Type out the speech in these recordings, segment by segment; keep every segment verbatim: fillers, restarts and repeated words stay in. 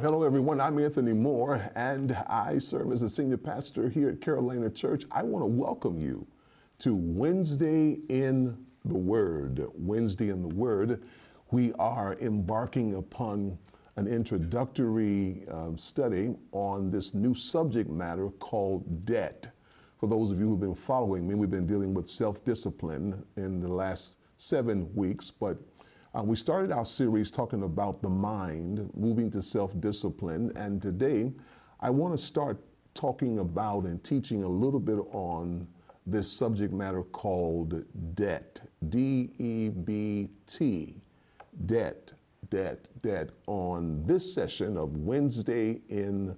Well, hello, everyone. I'm Anthony Moore, and I serve as a senior pastor here at Carolina Church. I want to welcome you to Wednesday in the Word. Wednesday in the Word. We are embarking upon an introductory um, study on this new subject matter called debt. For those of you who've been following me, we've been dealing with self-discipline in the last seven weeks, but Uh, we started our series talking about the mind, moving to self-discipline, and today I want to start talking about and teaching a little bit on this subject matter called debt, D E B T, debt, debt, debt, on this session of Wednesday in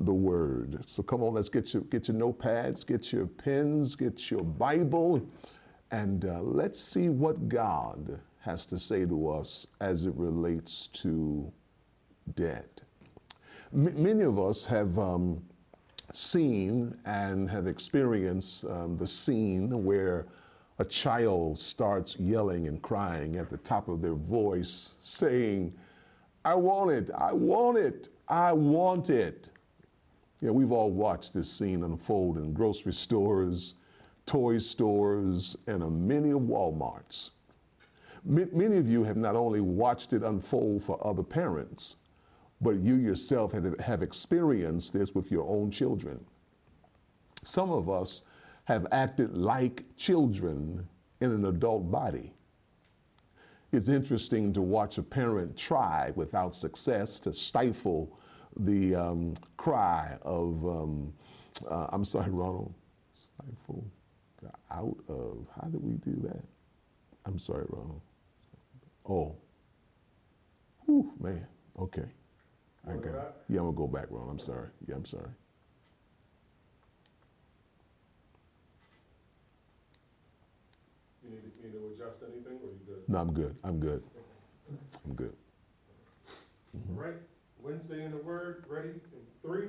the Word. So come on, let's get your, get your notepads, get your pens, get your Bible, and uh, let's see what God has to say to us as it relates to debt. M- many of us have um, seen and have experienced um, the scene where a child starts yelling and crying at the top of their voice, saying, "I want it, I want it, I want it." You know, we've all watched this scene unfold in grocery stores, toy stores, and uh, many of Walmarts. Many of you have not only watched it unfold for other parents, but you yourself have experienced this with your own children. Some of us have acted like children in an adult body. It's interesting to watch a parent try without success to stifle the um, cry of, um, uh, I'm sorry, Ronald, stifle the out of, how did we do that? I'm sorry, Ronald. Oh, whew, man, okay. I got it. Yeah, I'm gonna go back, Ron, I'm sorry. Yeah, I'm sorry. You need, you need to adjust anything, or you good? No, I'm good, I'm good. I'm good. Mm-hmm. All right, Wednesday in the Word, ready in three,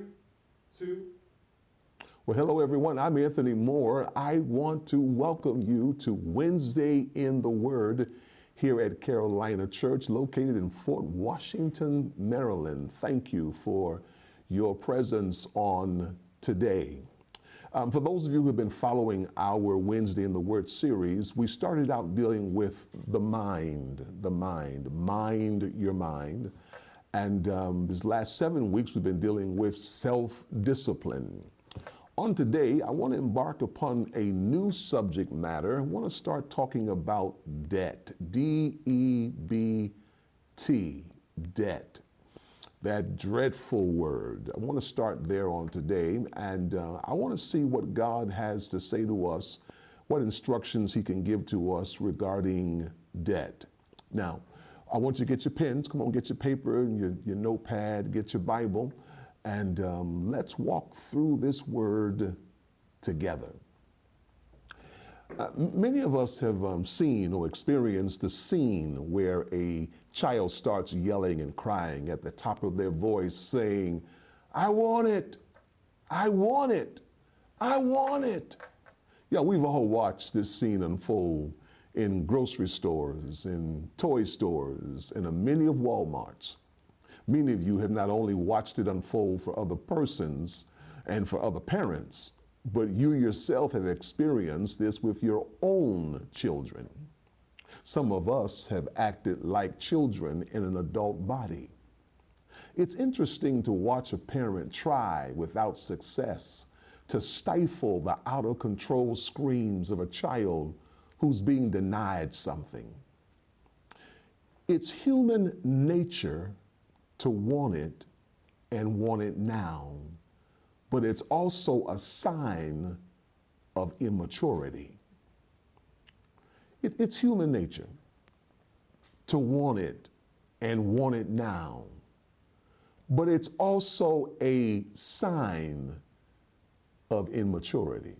two. Well, hello, everyone. I'm Anthony Moore. I want to welcome you to Wednesday in the Word here at Carolina Church, located in Fort Washington, Maryland. Thank you for your presence on today. Um, for those of you who have been following our Wednesday in the Word series, we started out dealing with the mind, the mind, mind your mind. And um, these last seven weeks, we've been dealing with self-discipline. On today, I want to embark upon a new subject matter. I want to start talking about debt, D E B T, debt, that dreadful word. I want to start there on today, and uh, I want to see what God has to say to us, what instructions He can give to us regarding debt. Now, I want you to get your pens. Come on, get your paper and your, your notepad, get your Bible. And um, let's walk through this word together. Uh, many of us have um, seen or experienced the scene where a child starts yelling and crying at the top of their voice saying, "I want it, I want it, I want it." Yeah, we've all watched this scene unfold in grocery stores, in toy stores, and in many of Walmarts. Many of you have not only watched it unfold for other persons and for other parents, but you yourself have experienced this with your own children. Some of us have acted like children in an adult body. It's interesting to watch a parent try without success to stifle the out-of-control screams of a child who's being denied something. It's human nature to want it and want it now, but it's also a sign of immaturity. It, it's human nature to want it and want it now, but it's also a sign of immaturity.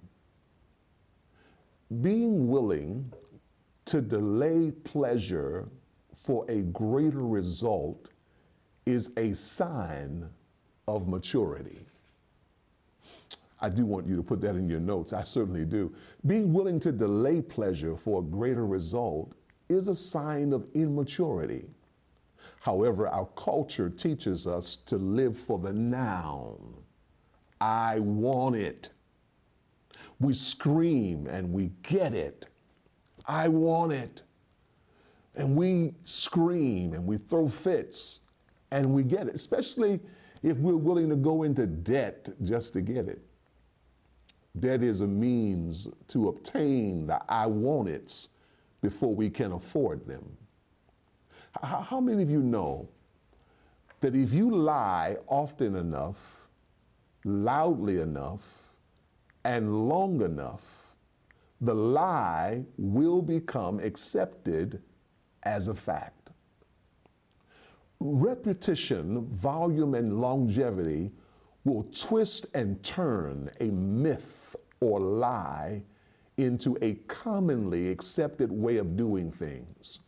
Being willing to delay pleasure for a greater result is a sign of maturity. I do want you to put that in your notes. I certainly do. Being willing to delay pleasure for a greater result is a sign of immaturity. However, our culture teaches us to live for the now. I want it. We scream and we get it. I want it. And we scream and we throw fits and we get it, especially if we're willing to go into debt just to get it. Debt is a means to obtain the I want it's before we can afford them. How many of you know that if you lie often enough, loudly enough, and long enough, the lie will become accepted as a fact? Repetition, volume, and longevity will twist and turn a myth or lie into a commonly accepted way of doing things.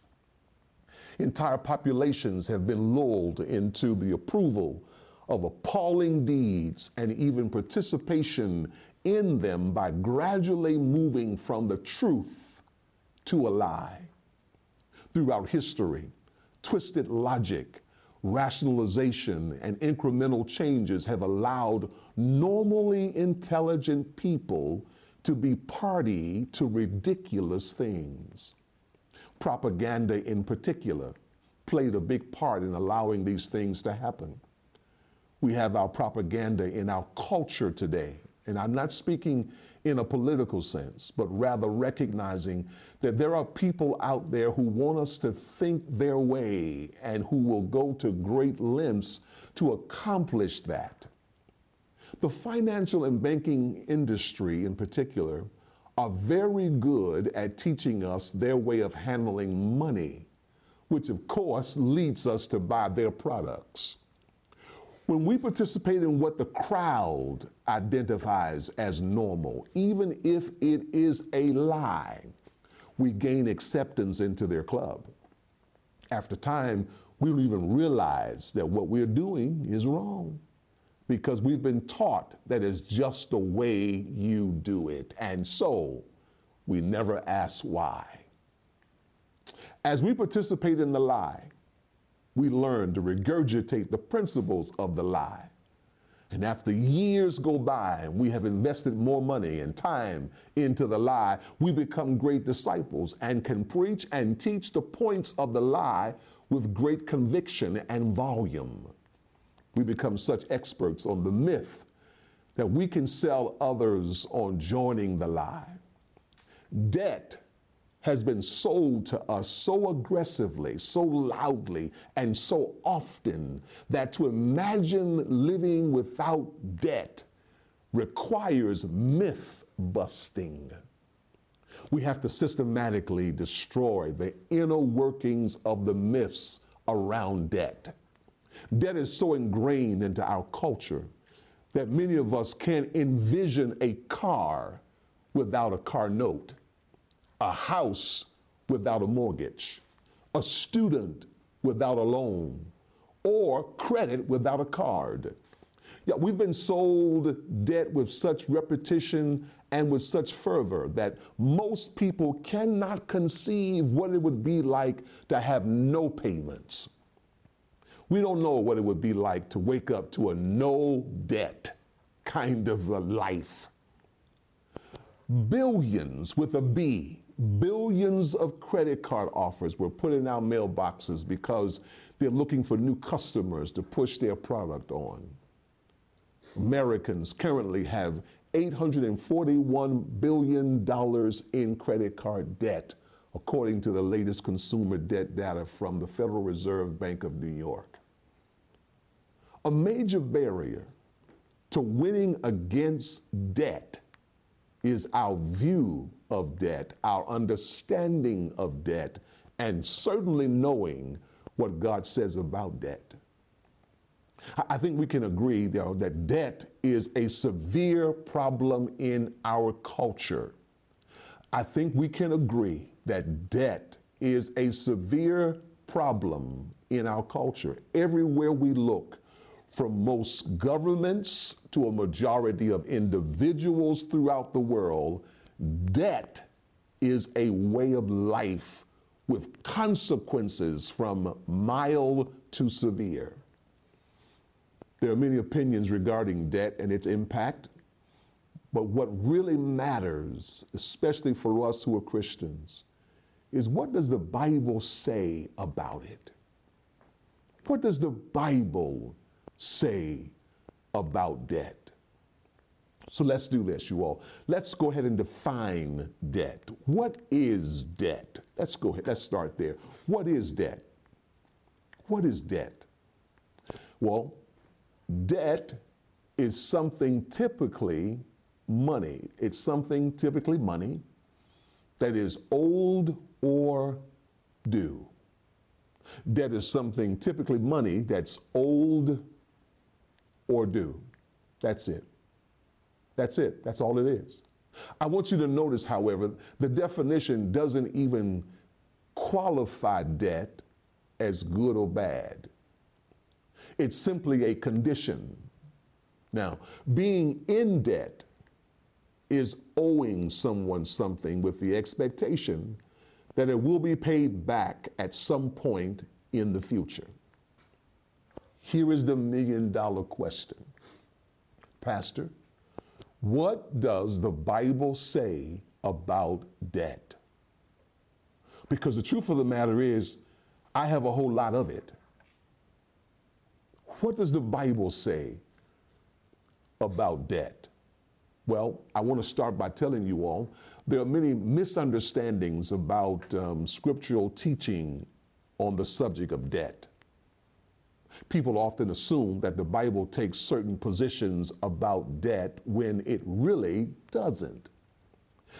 Entire populations have been lulled into the approval of appalling deeds and even participation in them by gradually moving from the truth to a lie. Throughout history, twisted logic, rationalization, and incremental changes have allowed normally intelligent people to be party to ridiculous things. Propaganda in particular played a big part in allowing these things to happen. We have our propaganda in our culture today, and I'm not speaking in a political sense, but rather recognizing that there are people out there who want us to think their way and who will go to great lengths to accomplish that. The financial and banking industry in particular are very good at teaching us their way of handling money, which of course leads us to buy their products. When we participate in what the crowd identifies as normal, even if it is a lie, we gain acceptance into their club. After time, we don't even realize that what we're doing is wrong, because we've been taught that it's just the way you do it. And so we never ask why. As we participate in the lie, we learn to regurgitate the principles of the lie. And after years go by and we have invested more money and time into the lie, we become great disciples and can preach and teach the points of the lie with great conviction and volume. We become such experts on the myth that we can sell others on joining the lie. Debt has been sold to us so aggressively, so loudly, and so often that to imagine living without debt requires myth busting. We have to systematically destroy the inner workings of the myths around debt. Debt is so ingrained into our culture that many of us can't envision a car without a car note, a house without a mortgage, a student without a loan, or credit without a card. Yeah, we've been sold debt with such repetition and with such fervor that most people cannot conceive what it would be like to have no payments. We don't know what it would be like to wake up to a no debt kind of a life. Billions with a B, billions of credit card offers were put in our mailboxes because they're looking for new customers to push their product on. Americans currently have eight hundred forty-one billion dollars in credit card debt, according to the latest consumer debt data from the Federal Reserve Bank of New York. A major barrier to winning against debt is our view of debt, our understanding of debt, and certainly knowing what God says about debt. I think we can agree, though, that debt is a severe problem in our culture. I think we can agree that debt is a severe problem in our culture. Everywhere we look, from most governments to a majority of individuals throughout the world, debt is a way of life with consequences from mild to severe. There are many opinions regarding debt and its impact, but what really matters, especially for us who are Christians, is what does the Bible say about it? What does the Bible say about debt? So let's do this, you all. Let's go ahead and define debt. What is debt? Let's go ahead. Let's start there. What is debt? What is debt? Well, debt is something typically money. It's something typically money that is owed or due. Debt is something typically money that's owed or due. That's it. That's it. That's all it is. I want you to notice, however, the definition doesn't even qualify debt as good or bad. It's simply a condition. Now, being in debt is owing someone something with the expectation that it will be paid back at some point in the future. Here is the million dollar question. Pastor, what does the Bible say about debt? Because the truth of the matter is, I have a whole lot of it. What does the Bible say about debt? Well, I want to start by telling you all, there are many misunderstandings about um, scriptural teaching on the subject of debt. People often assume that the Bible takes certain positions about debt when it really doesn't.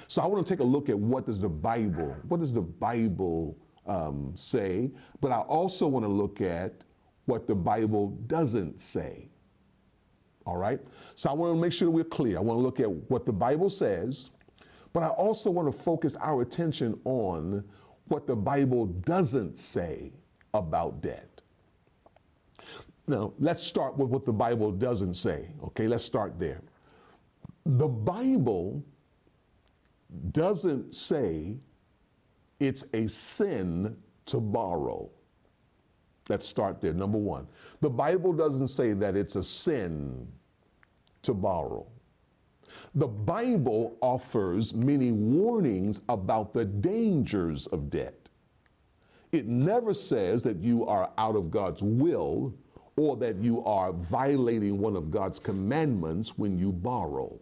So I want to take a look at what does the Bible, what does the Bible um, say, but I also want to look at what the Bible doesn't say. All right? So I want to make sure we're clear. I want to look at what the Bible says, but I also want to focus our attention on what the Bible doesn't say about debt. Now, let's start with what the Bible doesn't say. Okay, let's start there. The Bible doesn't say it's a sin to borrow. Let's start there, number one. The Bible doesn't say that it's a sin to borrow. The Bible offers many warnings about the dangers of debt. It never says that you are out of God's will or that you are violating one of God's commandments when you borrow.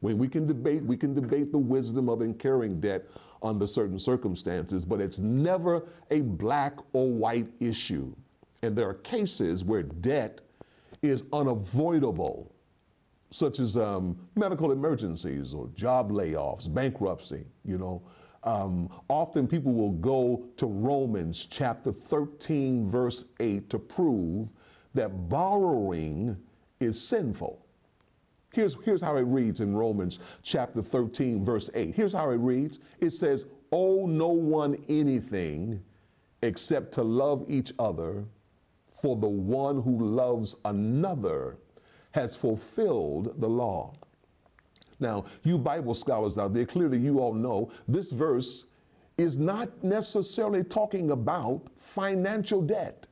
When we can debate, we can debate the wisdom of incurring debt under certain circumstances, but it's never a black or white issue. And there are cases where debt is unavoidable, such as um, medical emergencies or job layoffs, bankruptcy, you know. Um, often people will go to Romans chapter thirteen, verse eight to prove that borrowing is sinful. Here's, here's how it reads in Romans chapter thirteen, verse eight. Here's how it reads. It says, owe no one anything except to love each other, for the one who loves another has fulfilled the law. Now, you Bible scholars out there, clearly you all know this verse is not necessarily talking about financial debt.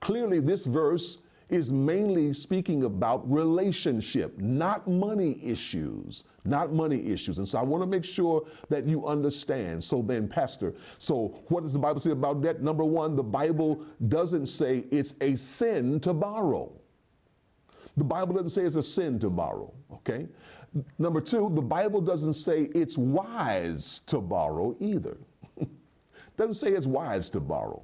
Clearly, this verse is mainly speaking about relationship, not money issues, not money issues. And so I want to make sure that you understand. So then, Pastor, so what does the Bible say about debt? Number one, the Bible doesn't say it's a sin to borrow. The Bible doesn't say it's a sin to borrow, okay? Number two, the Bible doesn't say it's wise to borrow either. Doesn't say it's wise to borrow.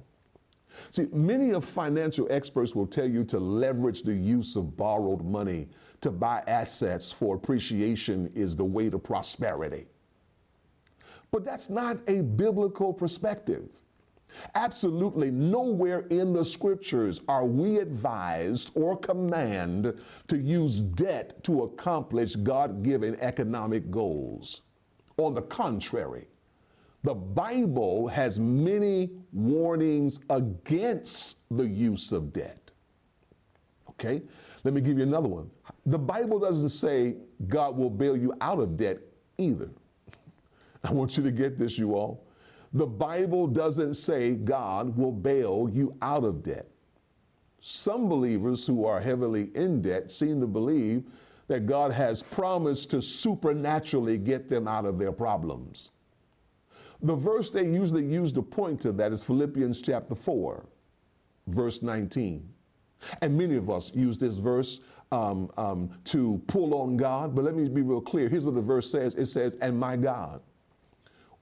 See, many of financial experts will tell you to leverage the use of borrowed money to buy assets for appreciation is the way to prosperity. But that's not a biblical perspective. Absolutely nowhere in the scriptures are we advised or commanded to use debt to accomplish God-given economic goals. On the contrary, the Bible has many warnings against the use of debt. Okay, let me give you another one. The Bible doesn't say God will bail you out of debt either. I want you to get this, you all. The Bible doesn't say God will bail you out of debt. Some believers who are heavily in debt seem to believe that God has promised to supernaturally get them out of their problems. The verse they usually use to point to that is Philippians chapter four, verse nineteen. And many of us use this verse um, um, to pull on God. But let me be real clear. Here's what the verse says. It says, and my God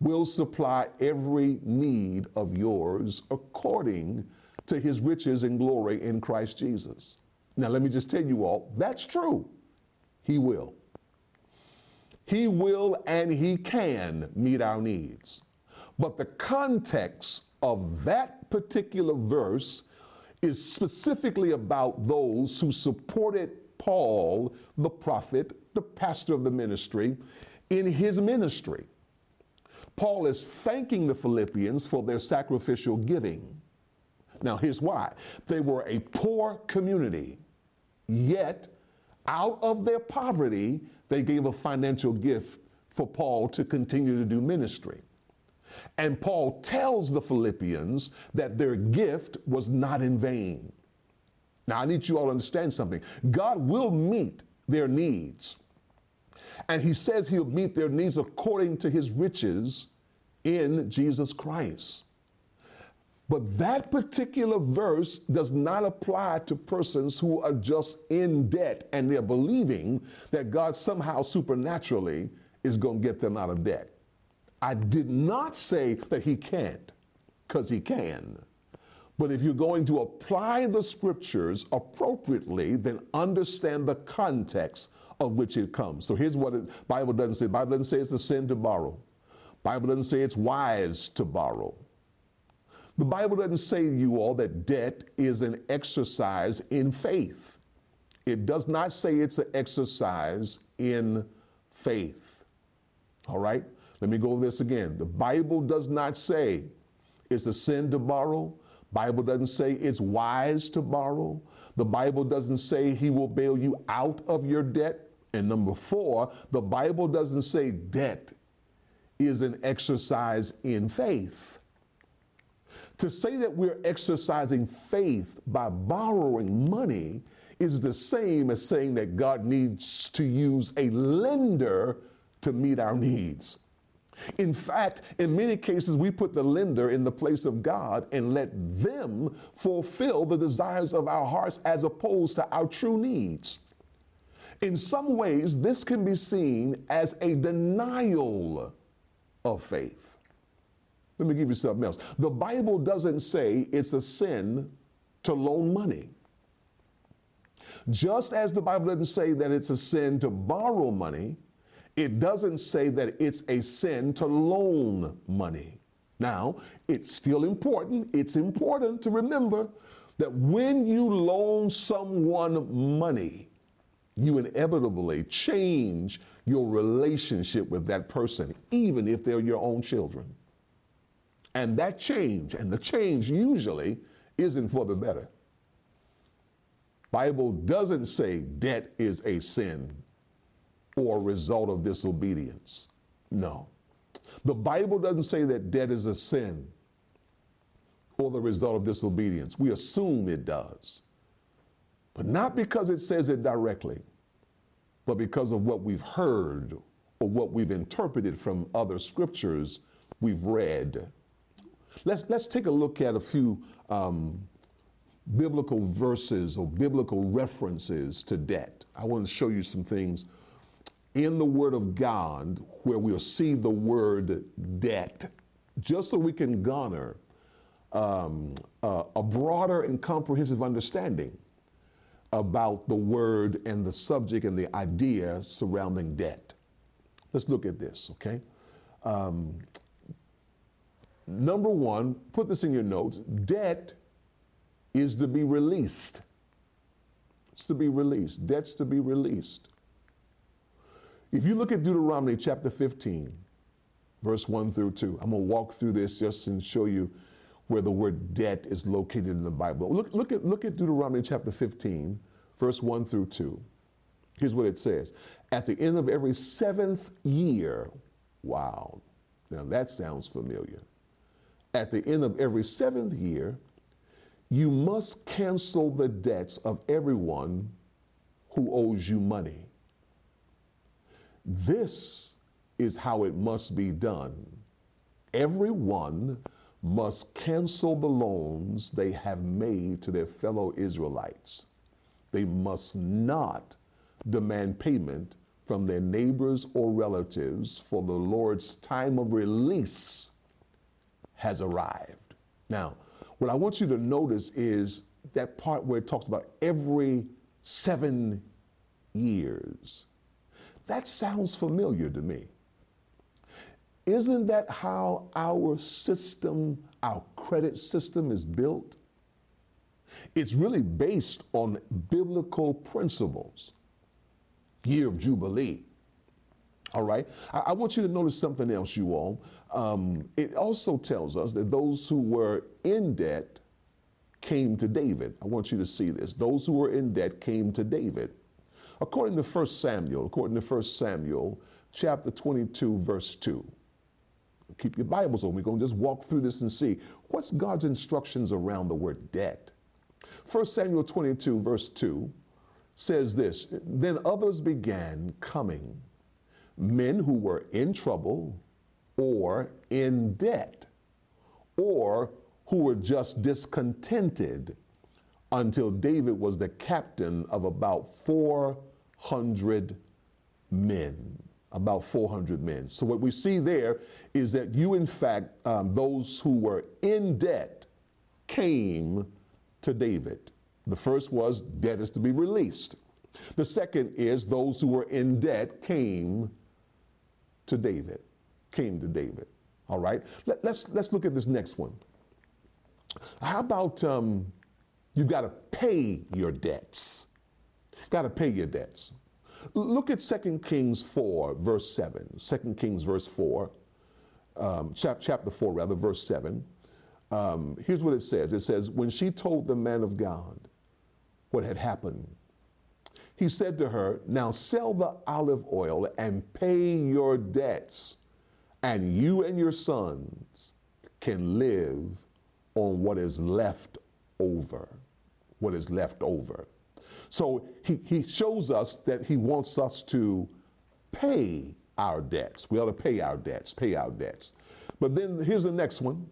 will supply every need of yours according to his riches and glory in Christ Jesus. Now, let me just tell you all, that's true. He will. He will and he can meet our needs. But the context of that particular verse is specifically about those who supported Paul, the prophet, the pastor of the ministry, in his ministry. Paul is thanking the Philippians for their sacrificial giving. Now, here's why. They were a poor community, yet out of their poverty, they gave a financial gift for Paul to continue to do ministry. And Paul tells the Philippians that their gift was not in vain. Now, I need you all to understand something. God will meet their needs. And he says he'll meet their needs according to his riches in Jesus Christ. But that particular verse does not apply to persons who are just in debt and they're believing that God somehow supernaturally is going to get them out of debt. I did not say that he can't, because he can. But if you're going to apply the scriptures appropriately, then understand the context of which it comes. So here's what the Bible doesn't say. The Bible doesn't say it's a sin to borrow. The Bible doesn't say it's wise to borrow. The Bible doesn't say to you all that debt is an exercise in faith. It does not say it's an exercise in faith. All right? Let me go over this again. The Bible does not say it's a sin to borrow. Bible doesn't say it's wise to borrow. The Bible doesn't say he will bail you out of your debt. And number four, the Bible doesn't say debt is an exercise in faith. To say that we're exercising faith by borrowing money is the same as saying that God needs to use a lender to meet our needs. In fact, in many cases, we put the lender in the place of God and let them fulfill the desires of our hearts as opposed to our true needs. In some ways, this can be seen as a denial of faith. Let me give you something else. The Bible doesn't say it's a sin to loan money. Just as the Bible doesn't say that it's a sin to borrow money, it doesn't say that it's a sin to loan money. Now, it's still important. It's important to remember that when you loan someone money, you inevitably change your relationship with that person, even if they're your own children. And that change, and the change usually isn't for the better. Bible doesn't say debt is a sin or a result of disobedience. No. The Bible doesn't say that debt is a sin or the result of disobedience. We assume it does. But not because it says it directly, but because of what we've heard or what we've interpreted from other scriptures we've read. Let's, let's take a look at a few um, biblical verses or biblical references to debt. I want to show you some things in the Word of God where we'll see the word debt, just so we can garner um, uh, a broader and comprehensive understanding about the word and the subject and the idea surrounding debt. Let's look at this, okay? Um, Number one, put this in your notes, debt is to be released. It's to be released. Debt's to be released. If you look at Deuteronomy chapter fifteen, verse one through two, I'm going to walk through this just and show you where the word debt is located in the Bible. Look, look at, look at Deuteronomy chapter fifteen, verse one through two. Here's what it says. At the end of every seventh year, wow, now that sounds familiar. At the end of every seventh year, you must cancel the debts of everyone who owes you money. This is how it must be done. Everyone must cancel the loans they have made to their fellow Israelites. They must not demand payment from their neighbors or relatives, for the Lord's time of release has arrived. Now, what I want you to notice is that part where it talks about every seven years. That sounds familiar to me. Isn't that how our system, our credit system is built? It's really based on biblical principles. Year of Jubilee. All right. I, I want you to notice something else, you all. Um, it also tells us that those who were in debt came to David. I want you to see this. Those who were in debt came to David. According to First Samuel, according to First Samuel, chapter twenty-two, verse two. Keep your Bibles open. We're going to just walk through this and see what's God's instructions around the word debt. First Samuel twenty-two, verse two says this, "Then others began coming, men who were in trouble or in debt, or who were just discontented, until David was the captain of about four hundred men." About four hundred men. So what we see there is that you, in fact, um, those who were in debt came to David. The first was debt is to be released. The second is those who were in debt came to David, came to David. All right. Let, let's let's look at this next one. How about um, you've got to pay your debts? Got to pay your debts. Look at Second Kings four, verse seven. Second Kings verse four, um, chap- chapter four, rather, verse seven. Um, here's what it says. It says, "When she told the man of God what had happened, he said to her, 'Now sell the olive oil and pay your debts, and you and your sons can live on what is left over.'" What is left over. So he, he shows us that he wants us to pay our debts. We ought to pay our debts, pay our debts. But then here's the next one,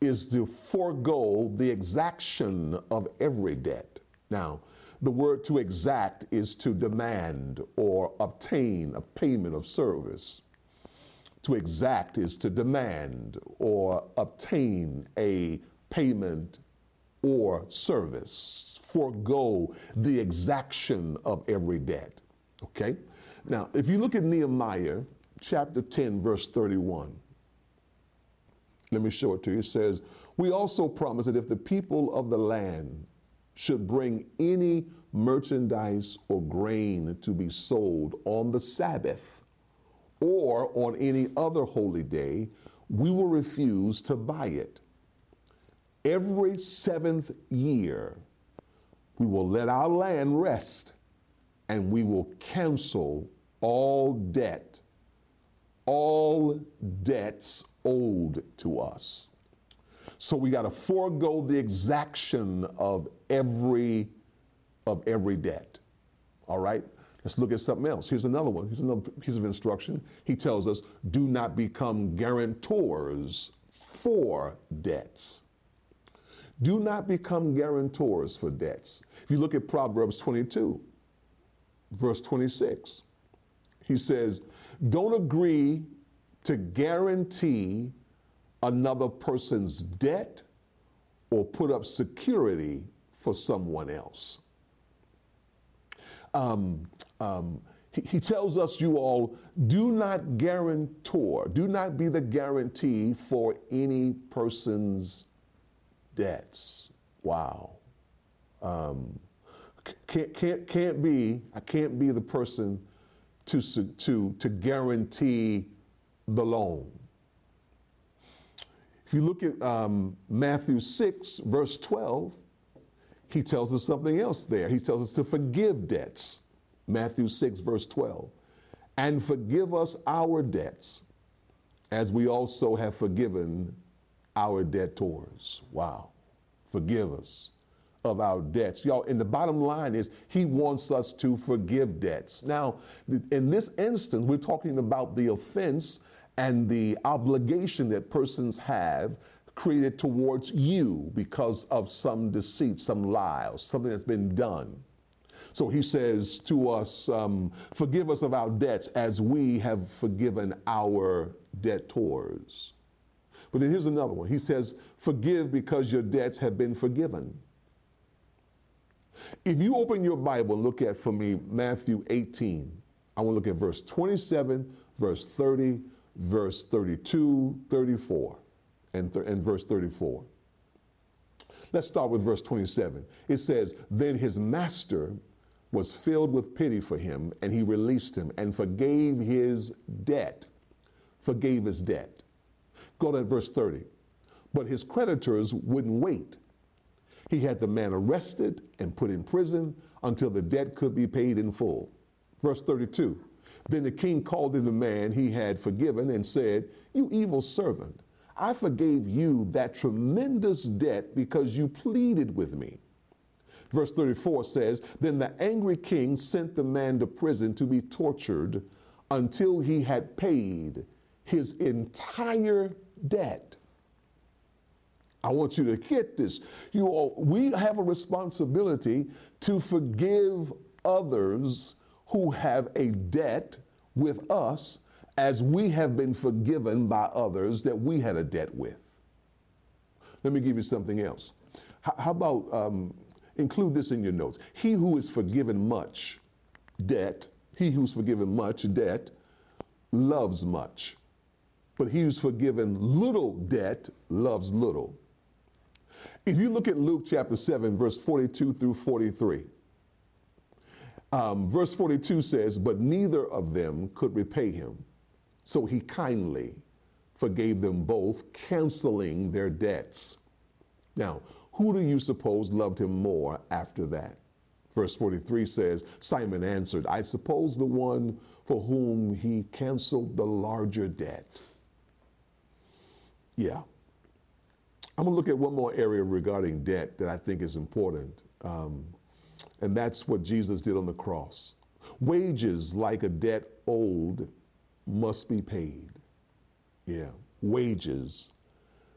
is to forego the exaction of every debt. Now, the word to exact is to demand or obtain a payment of service. To exact is to demand or obtain a payment or service. Forego the exaction of every debt. Okay? Now, if you look at Nehemiah chapter ten, verse thirty-one, let me show it to you. It says, "We also promise that if the people of the land should bring any merchandise or grain to be sold on the Sabbath or on any other holy day, we will refuse to buy it. Every seventh year, we will let our land rest, and we will cancel all debt, all debts owed to us." So we got to forego the exaction of every of every debt. All right, let's look at something else. Here's another one. Here's another piece of instruction. He tells us, do not become guarantors for debts. Do not become guarantors for debts. If you look at Proverbs twenty-two, verse twenty-six, he says, "Don't agree to guarantee another person's debt or put up security for someone else." Um, um, he, he tells us, you all, do not guarantor, do not be the guarantee for any person's debts. Wow. Um, can't can't can't be. I can't be the person to to to guarantee the loan. If you look at um, Matthew six, verse twelve, he tells us something else there. He tells us to forgive debts. Matthew six, verse twelve, "And forgive us our debts, as we also have forgiven our debtors. Wow. Forgive us of our debts. Y'all, and the bottom line is he wants us to forgive debts. Now, in this instance, we're talking about the offense and the obligation that persons have created towards you because of some deceit, some lie, or something that's been done. So he says to us, um, forgive us of our debts as we have forgiven our debtors. But then here's another one. He says, forgive because your debts have been forgiven. If you open your Bible and look at, for me, Matthew eighteen, I want to look at verse twenty-seven, verse thirty, verse thirty-two, thirty-four. And, th- and verse thirty-four. Let's start with verse twenty-seven. It says, then his master was filled with pity for him, and he released him and forgave his debt. Forgave his debt. Go to verse thirty. But his creditors wouldn't wait. He had the man arrested and put in prison until the debt could be paid in full. Verse thirty-two. Then the king called in the man he had forgiven and said, you evil servant, I forgave you that tremendous debt because you pleaded with me. Verse thirty-four says, then the angry king sent the man to prison to be tortured until he had paid his entire debt. I want you to get this. You all, we have a responsibility to forgive others who have a debt with us, as we have been forgiven by others that we had a debt with. Let me give you something else. H- how about um, include this in your notes? He who is forgiven much debt, he who's forgiven much debt, loves much. But he who's forgiven little debt loves little. If you look at Luke chapter seven, verse forty-two through forty-three, um, verse forty-two says, but neither of them could repay him. So he kindly forgave them both, canceling their debts. Now, who do you suppose loved him more after that? Verse forty-three says, Simon answered, I suppose the one for whom he canceled the larger debt. Yeah. I'm going to look at one more area regarding debt that I think is important. Um, and that's what Jesus did on the cross. Wages like a debt owed must be paid. Yeah. Wages,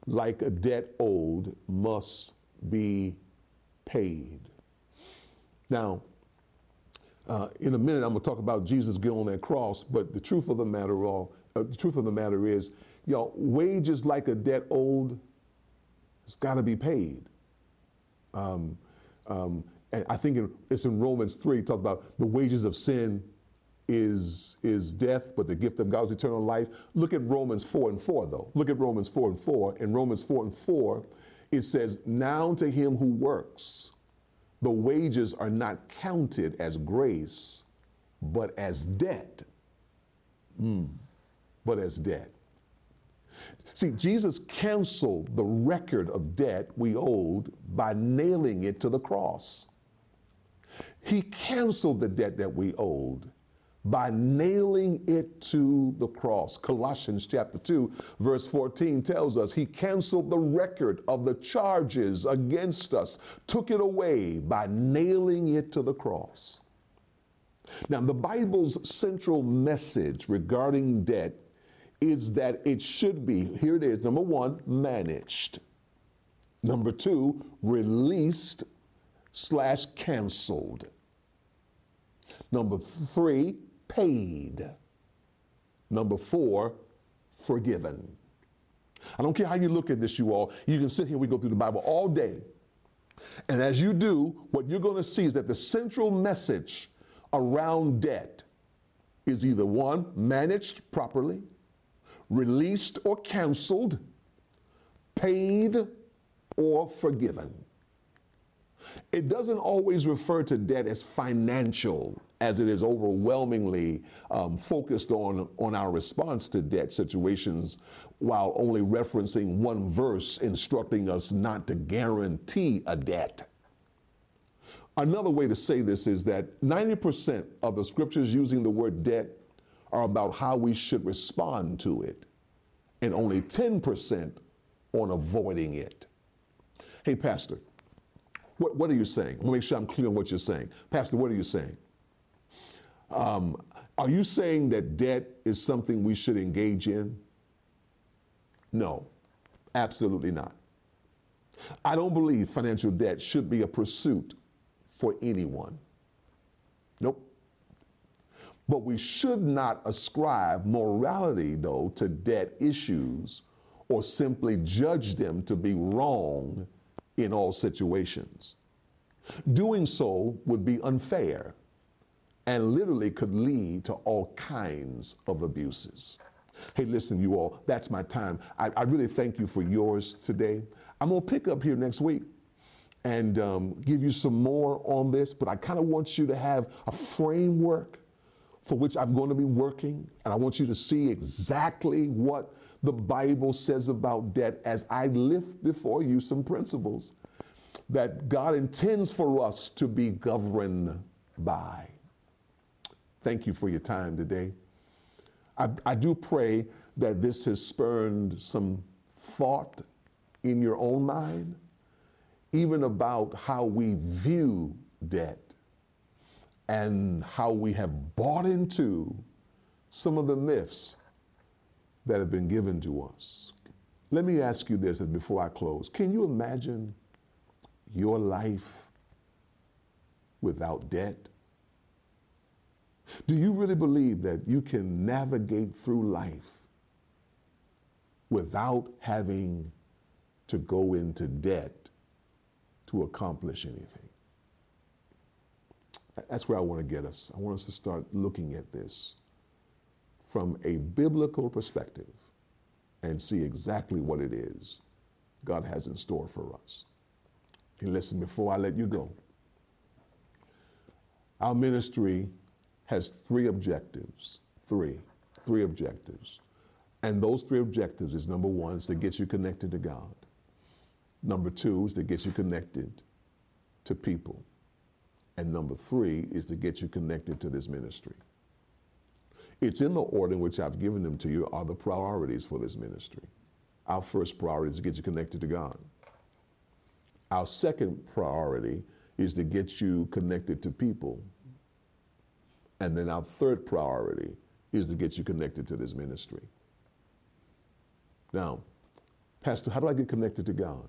like a debt owed, must be paid. Now, uh, in a minute, I'm going to talk about Jesus going on that cross, but the truth of the matter, all, uh, the truth of the matter is, y'all, wages like a debt owed, it's got to be paid. Um, um, and I think it's in Romans three, it talks about the wages of sin is is death, but the gift of God is eternal life. Look at Romans four and four, though. Look at Romans four and four. In Romans four and four, it says, now to him who works, the wages are not counted as grace, but as debt. Mm. But as debt. See, Jesus canceled the record of debt we owed by nailing it to the cross. He canceled the debt that we owed by nailing it to the cross. Colossians chapter two, verse fourteen tells us he canceled the record of the charges against us, took it away by nailing it to the cross. Now, the Bible's central message regarding debt is that it should be, here it is, number one, managed. Number two, released slash canceled. Number three, paid. Number four, forgiven. I don't care how you look at this, you all. You can sit here, we go through the Bible all day. And as you do, what you're going to see is that the central message around debt is either one, managed properly, released or canceled, paid or forgiven. It doesn't always refer to debt as financial, as it is overwhelmingly um, focused on, on our response to debt situations, while only referencing one verse instructing us not to guarantee a debt. Another way to say this is that ninety percent of the scriptures using the word debt are about how we should respond to it, and only ten percent on avoiding it. Hey, Pastor, what, what are you saying? I want to make sure I'm clear on what you're saying. Pastor, what are you saying? Um, are you saying that debt is something we should engage in? No, absolutely not. I don't believe financial debt should be a pursuit for anyone. Nope. But we should not ascribe morality, though, to debt issues or simply judge them to be wrong in all situations. Doing so would be unfair and literally could lead to all kinds of abuses. Hey, listen, you all, that's my time. I, I really thank you for yours today. I'm going to pick up here next week and um, give you some more on this, but I kind of want you to have a framework for which I'm going to be working, and I want you to see exactly what the Bible says about debt as I lift before you some principles that God intends for us to be governed by. Thank you for your time today. I, I do pray that this has spurred some thought in your own mind, even about how we view debt and how we have bought into some of the myths that have been given to us. Let me ask you this before I close. Can you imagine your life without debt? Do you really believe that you can navigate through life without having to go into debt to accomplish anything? That's where I want to get us. I want us to start looking at this from a biblical perspective and see exactly what it is God has in store for us. And listen, before I let you go, our ministry has three objectives, three, three objectives. And those three objectives is, number one, is to get you connected to God. Number two is to get you connected to people. And number three is to get you connected to this ministry. It's in the order in which I've given them to you are the priorities for this ministry. Our first priority is to get you connected to God. Our second priority is to get you connected to people. And then our third priority is to get you connected to this ministry. Now, Pastor, how do I get connected to God?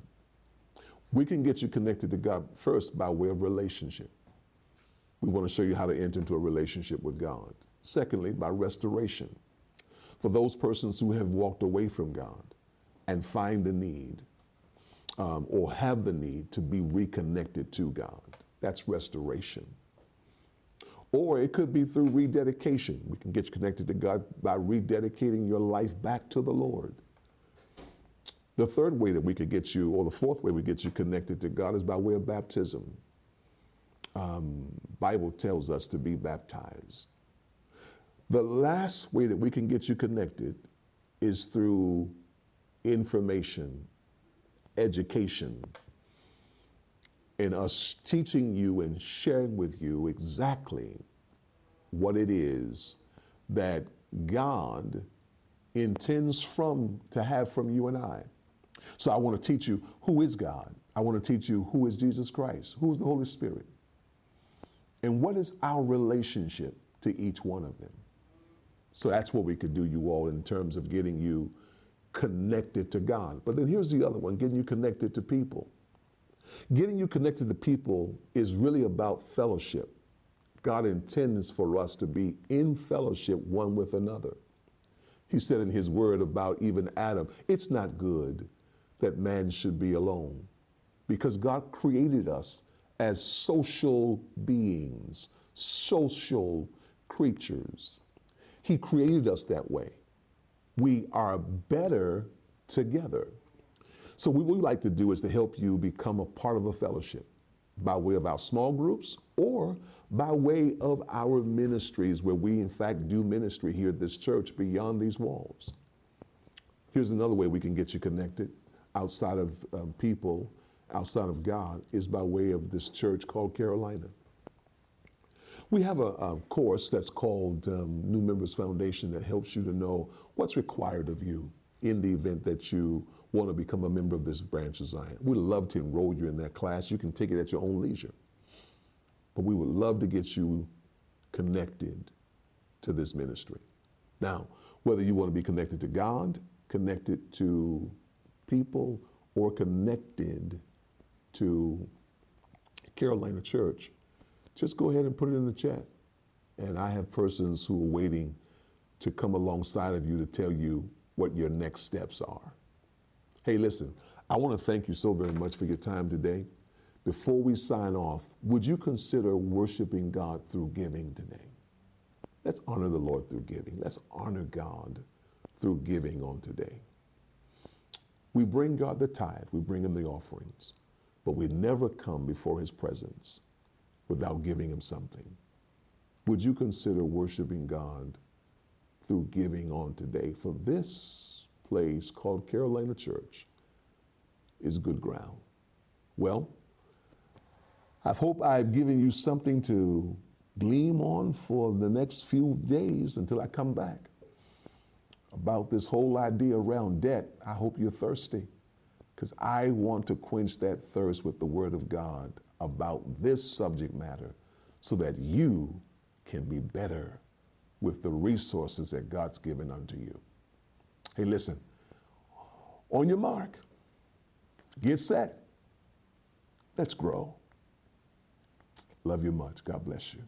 We can get you connected to God first by way of relationship. We want to show you how to enter into a relationship with God. Secondly, by restoration. For those persons who have walked away from God and find the need um, or have the need to be reconnected to God. That's restoration. Or it could be through rededication. We can get you connected to God by rededicating your life back to the Lord. The third way that we could get you, or the fourth way we get you connected to God is by way of baptism. Um, Bible tells us to be baptized. The last way that we can get you connected is through information, education, and us teaching you and sharing with you exactly what it is that God intends from to have from you and I. So I want to teach you who is God. I want to teach you who is Jesus Christ, who is the Holy Spirit, and what is our relationship to each one of them. So that's what we could do, you all, in terms of getting you connected to God. But then here's the other one, getting you connected to people. Getting you connected to people is really about fellowship. God intends for us to be in fellowship one with another. He said in his word about even Adam, it's not good that man should be alone, because God created us as social beings, social creatures. He created us that way. We are better together. So what we like to do is to help you become a part of a fellowship by way of our small groups or by way of our ministries, where we in fact do ministry here at this church beyond these walls. Here's another way we can get you connected outside of um, people, outside of God, is by way of this church called Carolina. We have a, a course that's called um, New Members Foundation that helps you to know what's required of you in the event that you want to become a member of this branch of Zion. We'd love to enroll you in that class. You can take it at your own leisure. But we would love to get you connected to this ministry. Now, whether you want to be connected to God, connected to people, or connected to Carolina Church, just go ahead and put it in the chat. And I have persons who are waiting to come alongside of you to tell you what your next steps are. Hey, listen, I want to thank you so very much for your time today. Before we sign off, would you consider worshiping God through giving today? Let's honor the Lord through giving. Let's honor God through giving on today. We bring God the tithe, we bring him the offerings, but we never come before his presence without giving him something. Would you consider worshiping God through giving on today? For this place called Carolina Church is good ground. Well, I hope I've given you something to gleam on for the next few days until I come back about this whole idea around debt. I hope you're thirsty, because I want to quench that thirst with the Word of God about this subject matter so that you can be better with the resources that God's given unto you. Hey, listen, on your mark, get set, let's grow. Love you much. God bless you.